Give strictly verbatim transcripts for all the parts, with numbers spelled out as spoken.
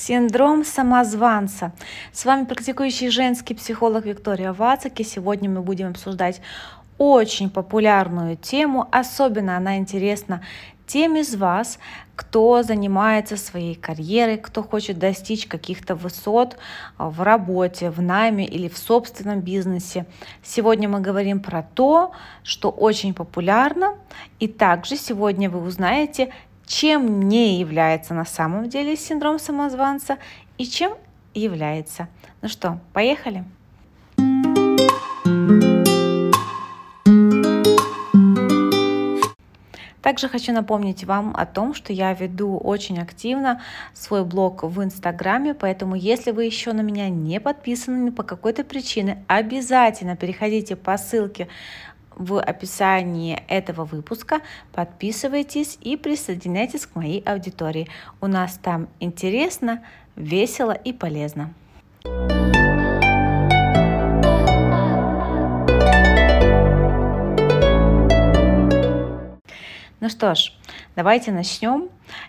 Синдром самозванца. С вами практикующий женский психолог Виктория Вацык, и сегодня мы будем обсуждать очень популярную тему, особенно она интересна тем из вас, кто занимается своей карьерой, кто хочет достичь каких-то высот в работе, в найме или в собственном бизнесе. Сегодня мы говорим про то, что очень популярно, и также сегодня вы узнаете, чем не является на самом деле синдром самозванца и чем является. Ну что, поехали! Также хочу напомнить вам о том, что я веду очень активно свой блог в Инстаграме, поэтому если вы еще на меня не подписаны по какой-то причине, обязательно переходите по ссылке в описании этого выпуска, подписывайтесь и присоединяйтесь к моей аудитории. У нас там интересно, весело и полезно. Ну что ж, давайте начнем.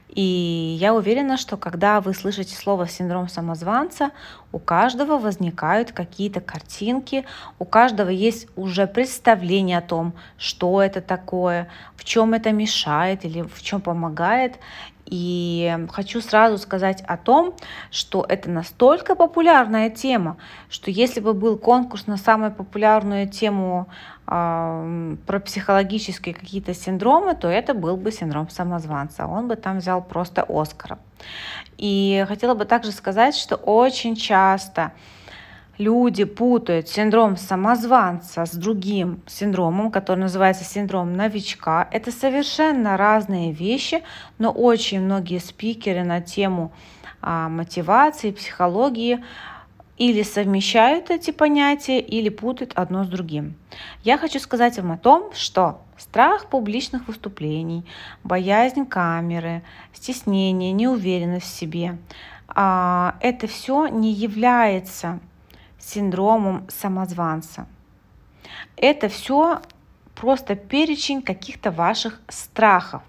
И я уверена, что когда вы слышите слово «синдром самозванца», у каждого возникают какие-то картинки, у каждого есть уже представление о том, что это такое, в чем это мешает или в чем помогает. И хочу сразу сказать о том, что это настолько популярная тема, что если бы был конкурс на самую популярную тему э, про психологические какие-то синдромы, то это был бы синдром самозванца. Он бы там взял просто Оскара. И хотела бы также сказать, что очень часто люди путают синдром самозванца с другим синдромом, который называется синдром новичка. Это совершенно разные вещи, но очень многие спикеры на тему а, мотивации, психологии или совмещают эти понятия, или путают одно с другим. Я хочу сказать вам о том, что страх публичных выступлений, боязнь камеры, стеснение, неуверенность в себе а, – это все не является синдромом самозванца. Это все просто перечень каких-то ваших страхов.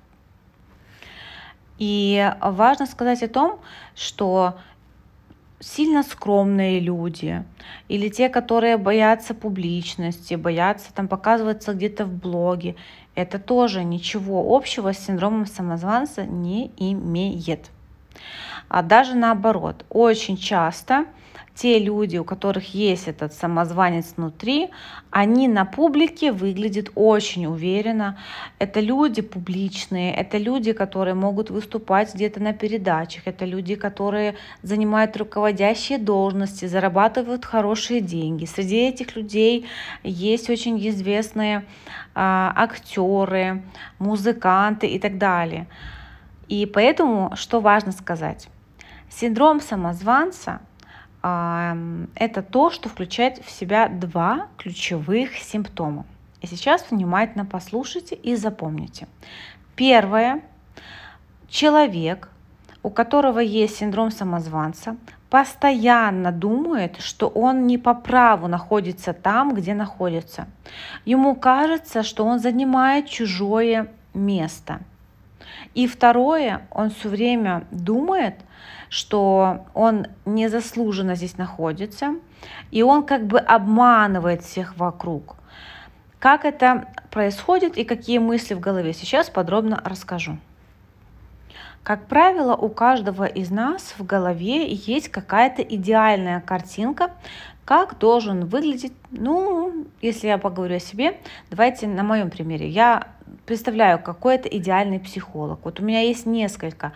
И важно сказать о том, что сильно скромные люди или те, которые боятся публичности, боятся там показываться где-то в блоге, это тоже ничего общего с синдромом самозванца не имеет. А даже наоборот, очень часто те люди, у которых есть этот самозванец внутри, они на публике выглядят очень уверенно. Это люди публичные, это люди, которые могут выступать где-то на передачах, это люди, которые занимают руководящие должности, зарабатывают хорошие деньги. Среди этих людей есть очень известные а, актеры, музыканты и так далее. И поэтому, что важно сказать, синдром самозванца – это то, что включает в себя два ключевых симптома. И сейчас внимательно послушайте и запомните. Первое. Человек, у которого есть синдром самозванца, постоянно думает, что он не по праву находится там, где находится. Ему кажется, что он занимает чужое место. И второе, он все время думает, что он незаслуженно здесь находится, и он как бы обманывает всех вокруг. Как это происходит и какие мысли в голове, сейчас подробно расскажу. Как правило, у каждого из нас в голове есть какая-то идеальная картинка, как должен выглядеть, ну, если я поговорю о себе, давайте на моем примере. Я представляю, какой это идеальный психолог. Вот у меня есть несколько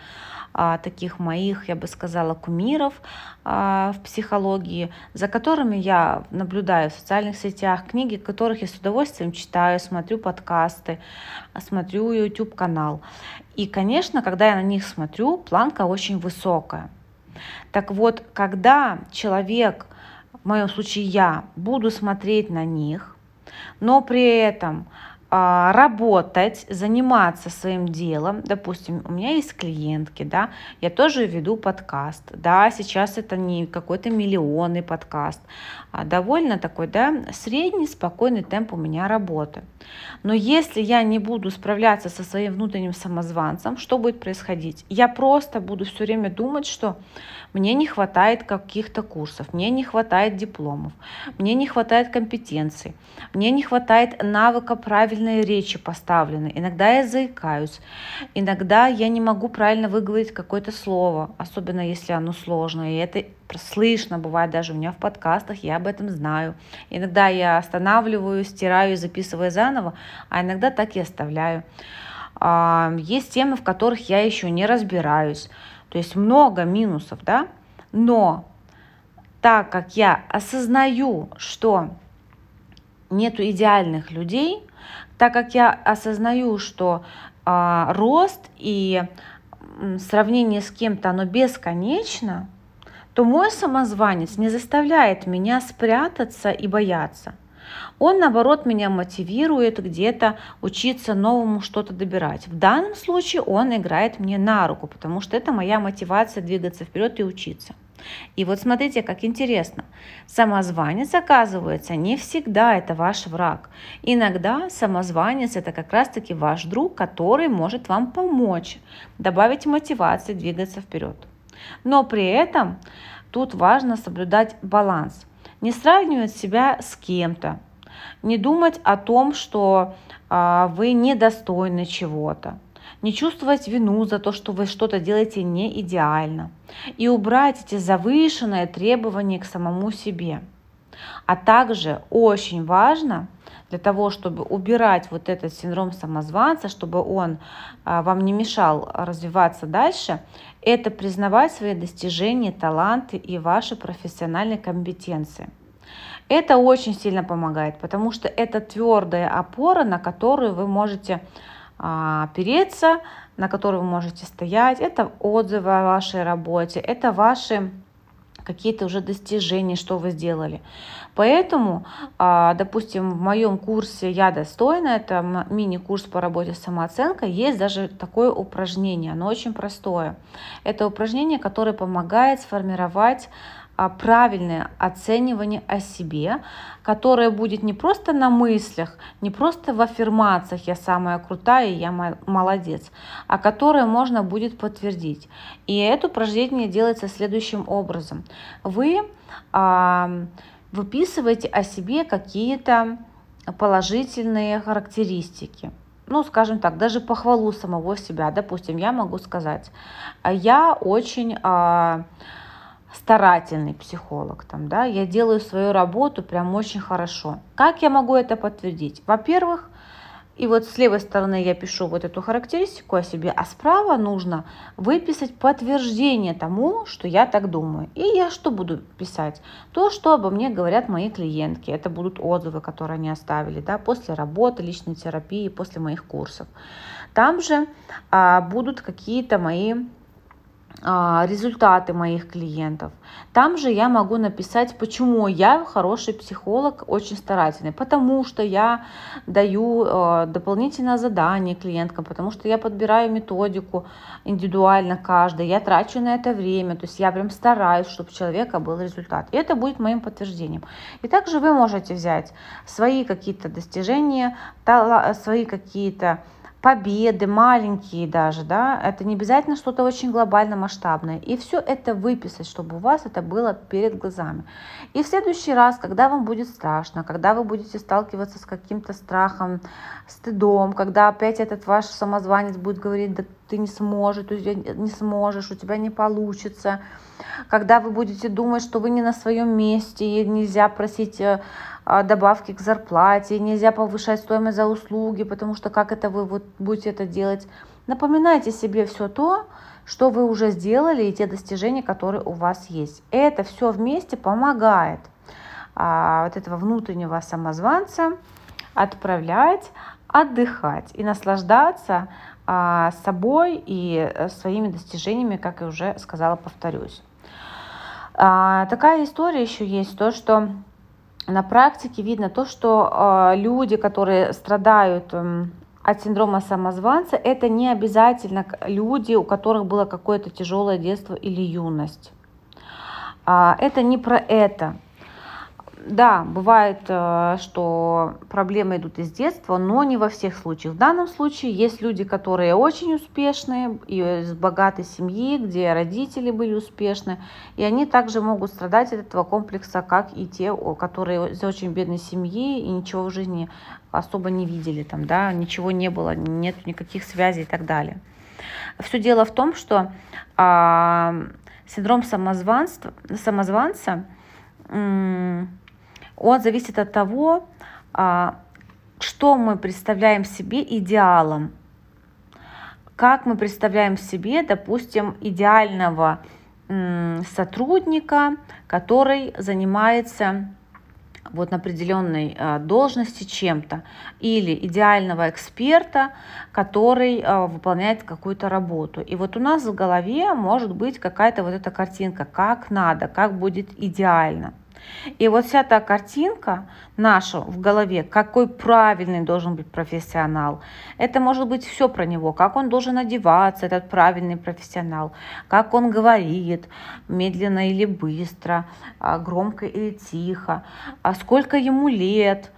а, таких моих, я бы сказала, кумиров а, в психологии, за которыми я наблюдаю в социальных сетях, книги, которых я с удовольствием читаю, смотрю подкасты, смотрю YouTube-канал. И, конечно, когда я на них смотрю, планка очень высокая. Так вот, когда человек, в моем случае я, буду смотреть на них, но при этом работать, заниматься своим делом. Допустим, у меня есть клиентки, да, я тоже веду подкаст, да, сейчас это не какой-то миллионный подкаст, а довольно такой, да, средний, спокойный темп у меня работы. Но если я не буду справляться со своим внутренним самозванцем, что будет происходить? Я просто буду все время думать, что мне не хватает каких-то курсов, мне не хватает дипломов, мне не хватает компетенций, мне не хватает навыка правильно речи поставлены. Иногда я заикаюсь, иногда я не могу правильно выговорить какое-то слово, особенно если оно сложное, и это слышно, бывает даже у меня в подкастах, я об этом знаю. Иногда я останавливаю, стираю и записываю заново, а иногда так и оставляю. Есть темы, в которых я еще не разбираюсь, то есть много минусов, да, но так как я осознаю, что нету идеальных людей, так как я осознаю, что э, рост и сравнение с кем-то, оно бесконечно, то мой самозванец не заставляет меня спрятаться и бояться. Он, наоборот, меня мотивирует где-то учиться новому, что-то добирать. В данном случае он играет мне на руку, потому что это моя мотивация двигаться вперед и учиться. И вот смотрите, как интересно. Самозванец, оказывается, не всегда это ваш враг. Иногда самозванец – это как раз-таки ваш друг, который может вам помочь, добавить мотивации, двигаться вперед. Но при этом тут важно соблюдать баланс. Не сравнивать себя с кем-то. Не думать о том, что а, вы недостойны чего-то. Не чувствовать вину за то, что вы что-то делаете не идеально. И убрать эти завышенные требования к самому себе. А также очень важно для того, чтобы убирать вот этот синдром самозванца, чтобы он вам не мешал развиваться дальше, это признавать свои достижения, таланты и ваши профессиональные компетенции. Это очень сильно помогает, потому что это твердая опора, на которую вы можете опереться, на которой вы можете стоять, это отзывы о вашей работе, это ваши какие-то уже достижения, что вы сделали. Поэтому, допустим, в моем курсе «Я достойна», это мини-курс по работе с самооценкой, есть даже такое упражнение, оно очень простое. Это упражнение, которое помогает сформировать правильное оценивание о себе, которое будет не просто на мыслях, не просто в аффирмациях «я самая крутая» и «я молодец», а которое можно будет подтвердить. И это упражнение делается следующим образом. Вы а, выписываете о себе какие-то положительные характеристики. Ну, скажем так, даже похвалу самого себя. Допустим, я могу сказать, я очень... А, старательный психолог, там, да, я делаю свою работу прям очень хорошо. Как я могу это подтвердить? Во-первых, и вот с левой стороны я пишу вот эту характеристику о себе, а справа нужно выписать подтверждение тому, что я так думаю. И я что буду писать? То, что обо мне говорят мои клиентки. Это будут отзывы, которые они оставили, да, после работы, личной терапии, после моих курсов. Там же а, будут какие-то мои результаты моих клиентов. Там же я могу написать, почему я хороший психолог, очень старательный. Потому что я даю дополнительное задание клиенткам, потому что я подбираю методику индивидуально каждой, я трачу на это время, то есть я прям стараюсь, чтобы у человека был результат. И это будет моим подтверждением. И также вы можете взять свои какие-то достижения, свои какие-то победы, маленькие даже, да, это не обязательно что-то очень глобально масштабное. И все это выписать, чтобы у вас это было перед глазами. И в следующий раз, когда вам будет страшно, когда вы будете сталкиваться с каким-то страхом, стыдом, когда опять этот ваш самозванец будет говорить, да ты не сможешь, ты не сможешь, у тебя не получится, когда вы будете думать, что вы не на своем месте, и нельзя просить добавки к зарплате, нельзя повышать стоимость за услуги, потому что как это вы вот будете это делать. Напоминайте себе все то, что вы уже сделали, и те достижения, которые у вас есть. Это все вместе помогает а, вот этого внутреннего самозванца отправлять, отдыхать и наслаждаться а, собой и своими достижениями, как я уже сказала, повторюсь. А, такая история еще есть, то, что на практике видно то, что э, люди, которые страдают э, от синдрома самозванца, это не обязательно люди, у которых было какое-то тяжелое детство или юность. Э, это не про это. Да, бывает, э, что проблемы идут из детства, но не во всех случаях. В данном случае есть люди, которые очень успешные, из богатой семьи, где родители были успешны, и они также могут страдать от этого комплекса, как и те, которые из очень бедной семьи и ничего в жизни особо не видели, там, да, ничего не было, нет никаких связей и так далее. Все дело в том, что э, синдром самозванства, самозванца э, он зависит от того, что мы представляем себе идеалом, как мы представляем себе, допустим, идеального сотрудника, который занимается вот на определенной должности чем-то, или идеального эксперта, который выполняет какую-то работу. И вот у нас в голове может быть какая-то вот эта картинка, как надо, как будет идеально. И вот вся та картинка наша в голове, какой правильный должен быть профессионал, это может быть все про него, как он должен одеваться, этот правильный профессионал, как он говорит, медленно или быстро, громко или тихо, сколько ему лет.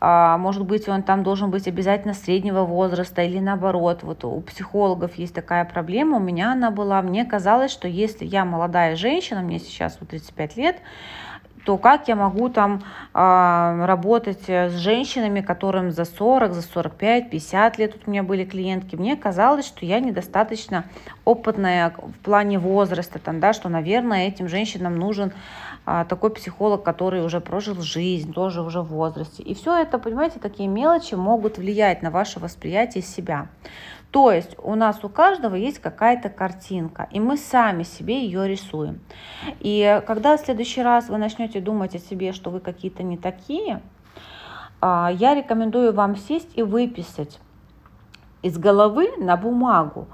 Может быть, он там должен быть обязательно среднего возраста или наоборот. Вот у психологов есть такая проблема, у меня она была. Мне казалось, что если я молодая женщина, мне сейчас тридцать пять лет, то как я могу там э, работать с женщинами, которым за сорок, за сорок пять, пятьдесят лет тут у меня были клиентки. Мне казалось, что я недостаточно опытная в плане возраста, там, да, что, наверное, этим женщинам нужен э, такой психолог, который уже прожил жизнь, тоже уже в возрасте. И все это, понимаете, такие мелочи могут влиять на ваше восприятие себя. То есть у нас у каждого есть какая-то картинка, и мы сами себе ее рисуем. И когда в следующий раз вы начнете думать о себе, что вы какие-то не такие, я рекомендую вам сесть и выписать из головы на бумагу,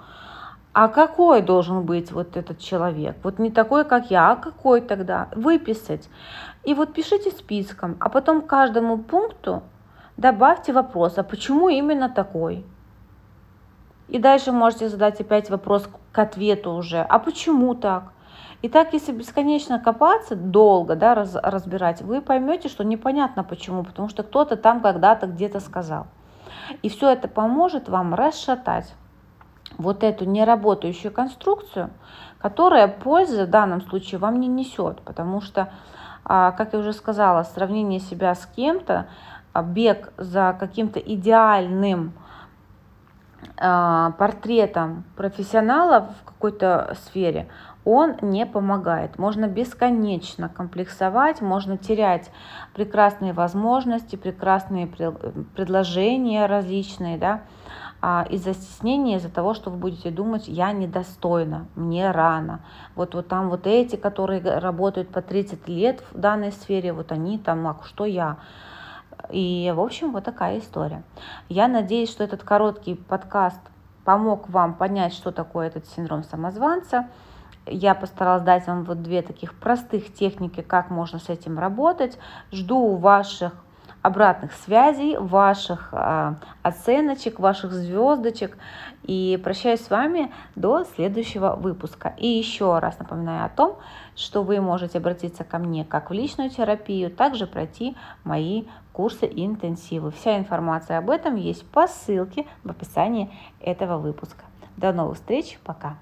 а какой должен быть вот этот человек? Вот не такой, как я, а какой тогда? Выписать. И вот пишите списком, а потом к каждому пункту добавьте вопрос, а почему именно такой? И дальше можете задать опять вопрос к ответу уже, а почему так? И так, если бесконечно копаться, долго да, раз, разбирать, вы поймете, что непонятно почему, потому что кто-то там когда-то где-то сказал. И все это поможет вам расшатать вот эту неработающую конструкцию, которая пользы в данном случае вам не несет, потому что, как я уже сказала, сравнение себя с кем-то, бег за каким-то идеальным портретом профессионала в какой-то сфере, он не помогает. Можно бесконечно комплексовать, можно терять прекрасные возможности, прекрасные предложения различные, да, из-за стеснения, из-за того, что вы будете думать, я недостойна, мне рано. Вот, вот там вот эти, которые работают по тридцать лет в данной сфере, вот они там, а что я? И, в общем, вот такая история. Я надеюсь, что этот короткий подкаст помог вам понять, что такое этот синдром самозванца. Я постаралась дать вам вот две таких простых техники, как можно с этим работать. Жду ваших обратных связей, ваших э, оценочек, ваших звездочек. И прощаюсь с вами до следующего выпуска. И еще раз напоминаю о том, что вы можете обратиться ко мне как в личную терапию, также пройти мои курсы и интенсивы. Вся информация об этом есть по ссылке в описании этого выпуска. До новых встреч, пока!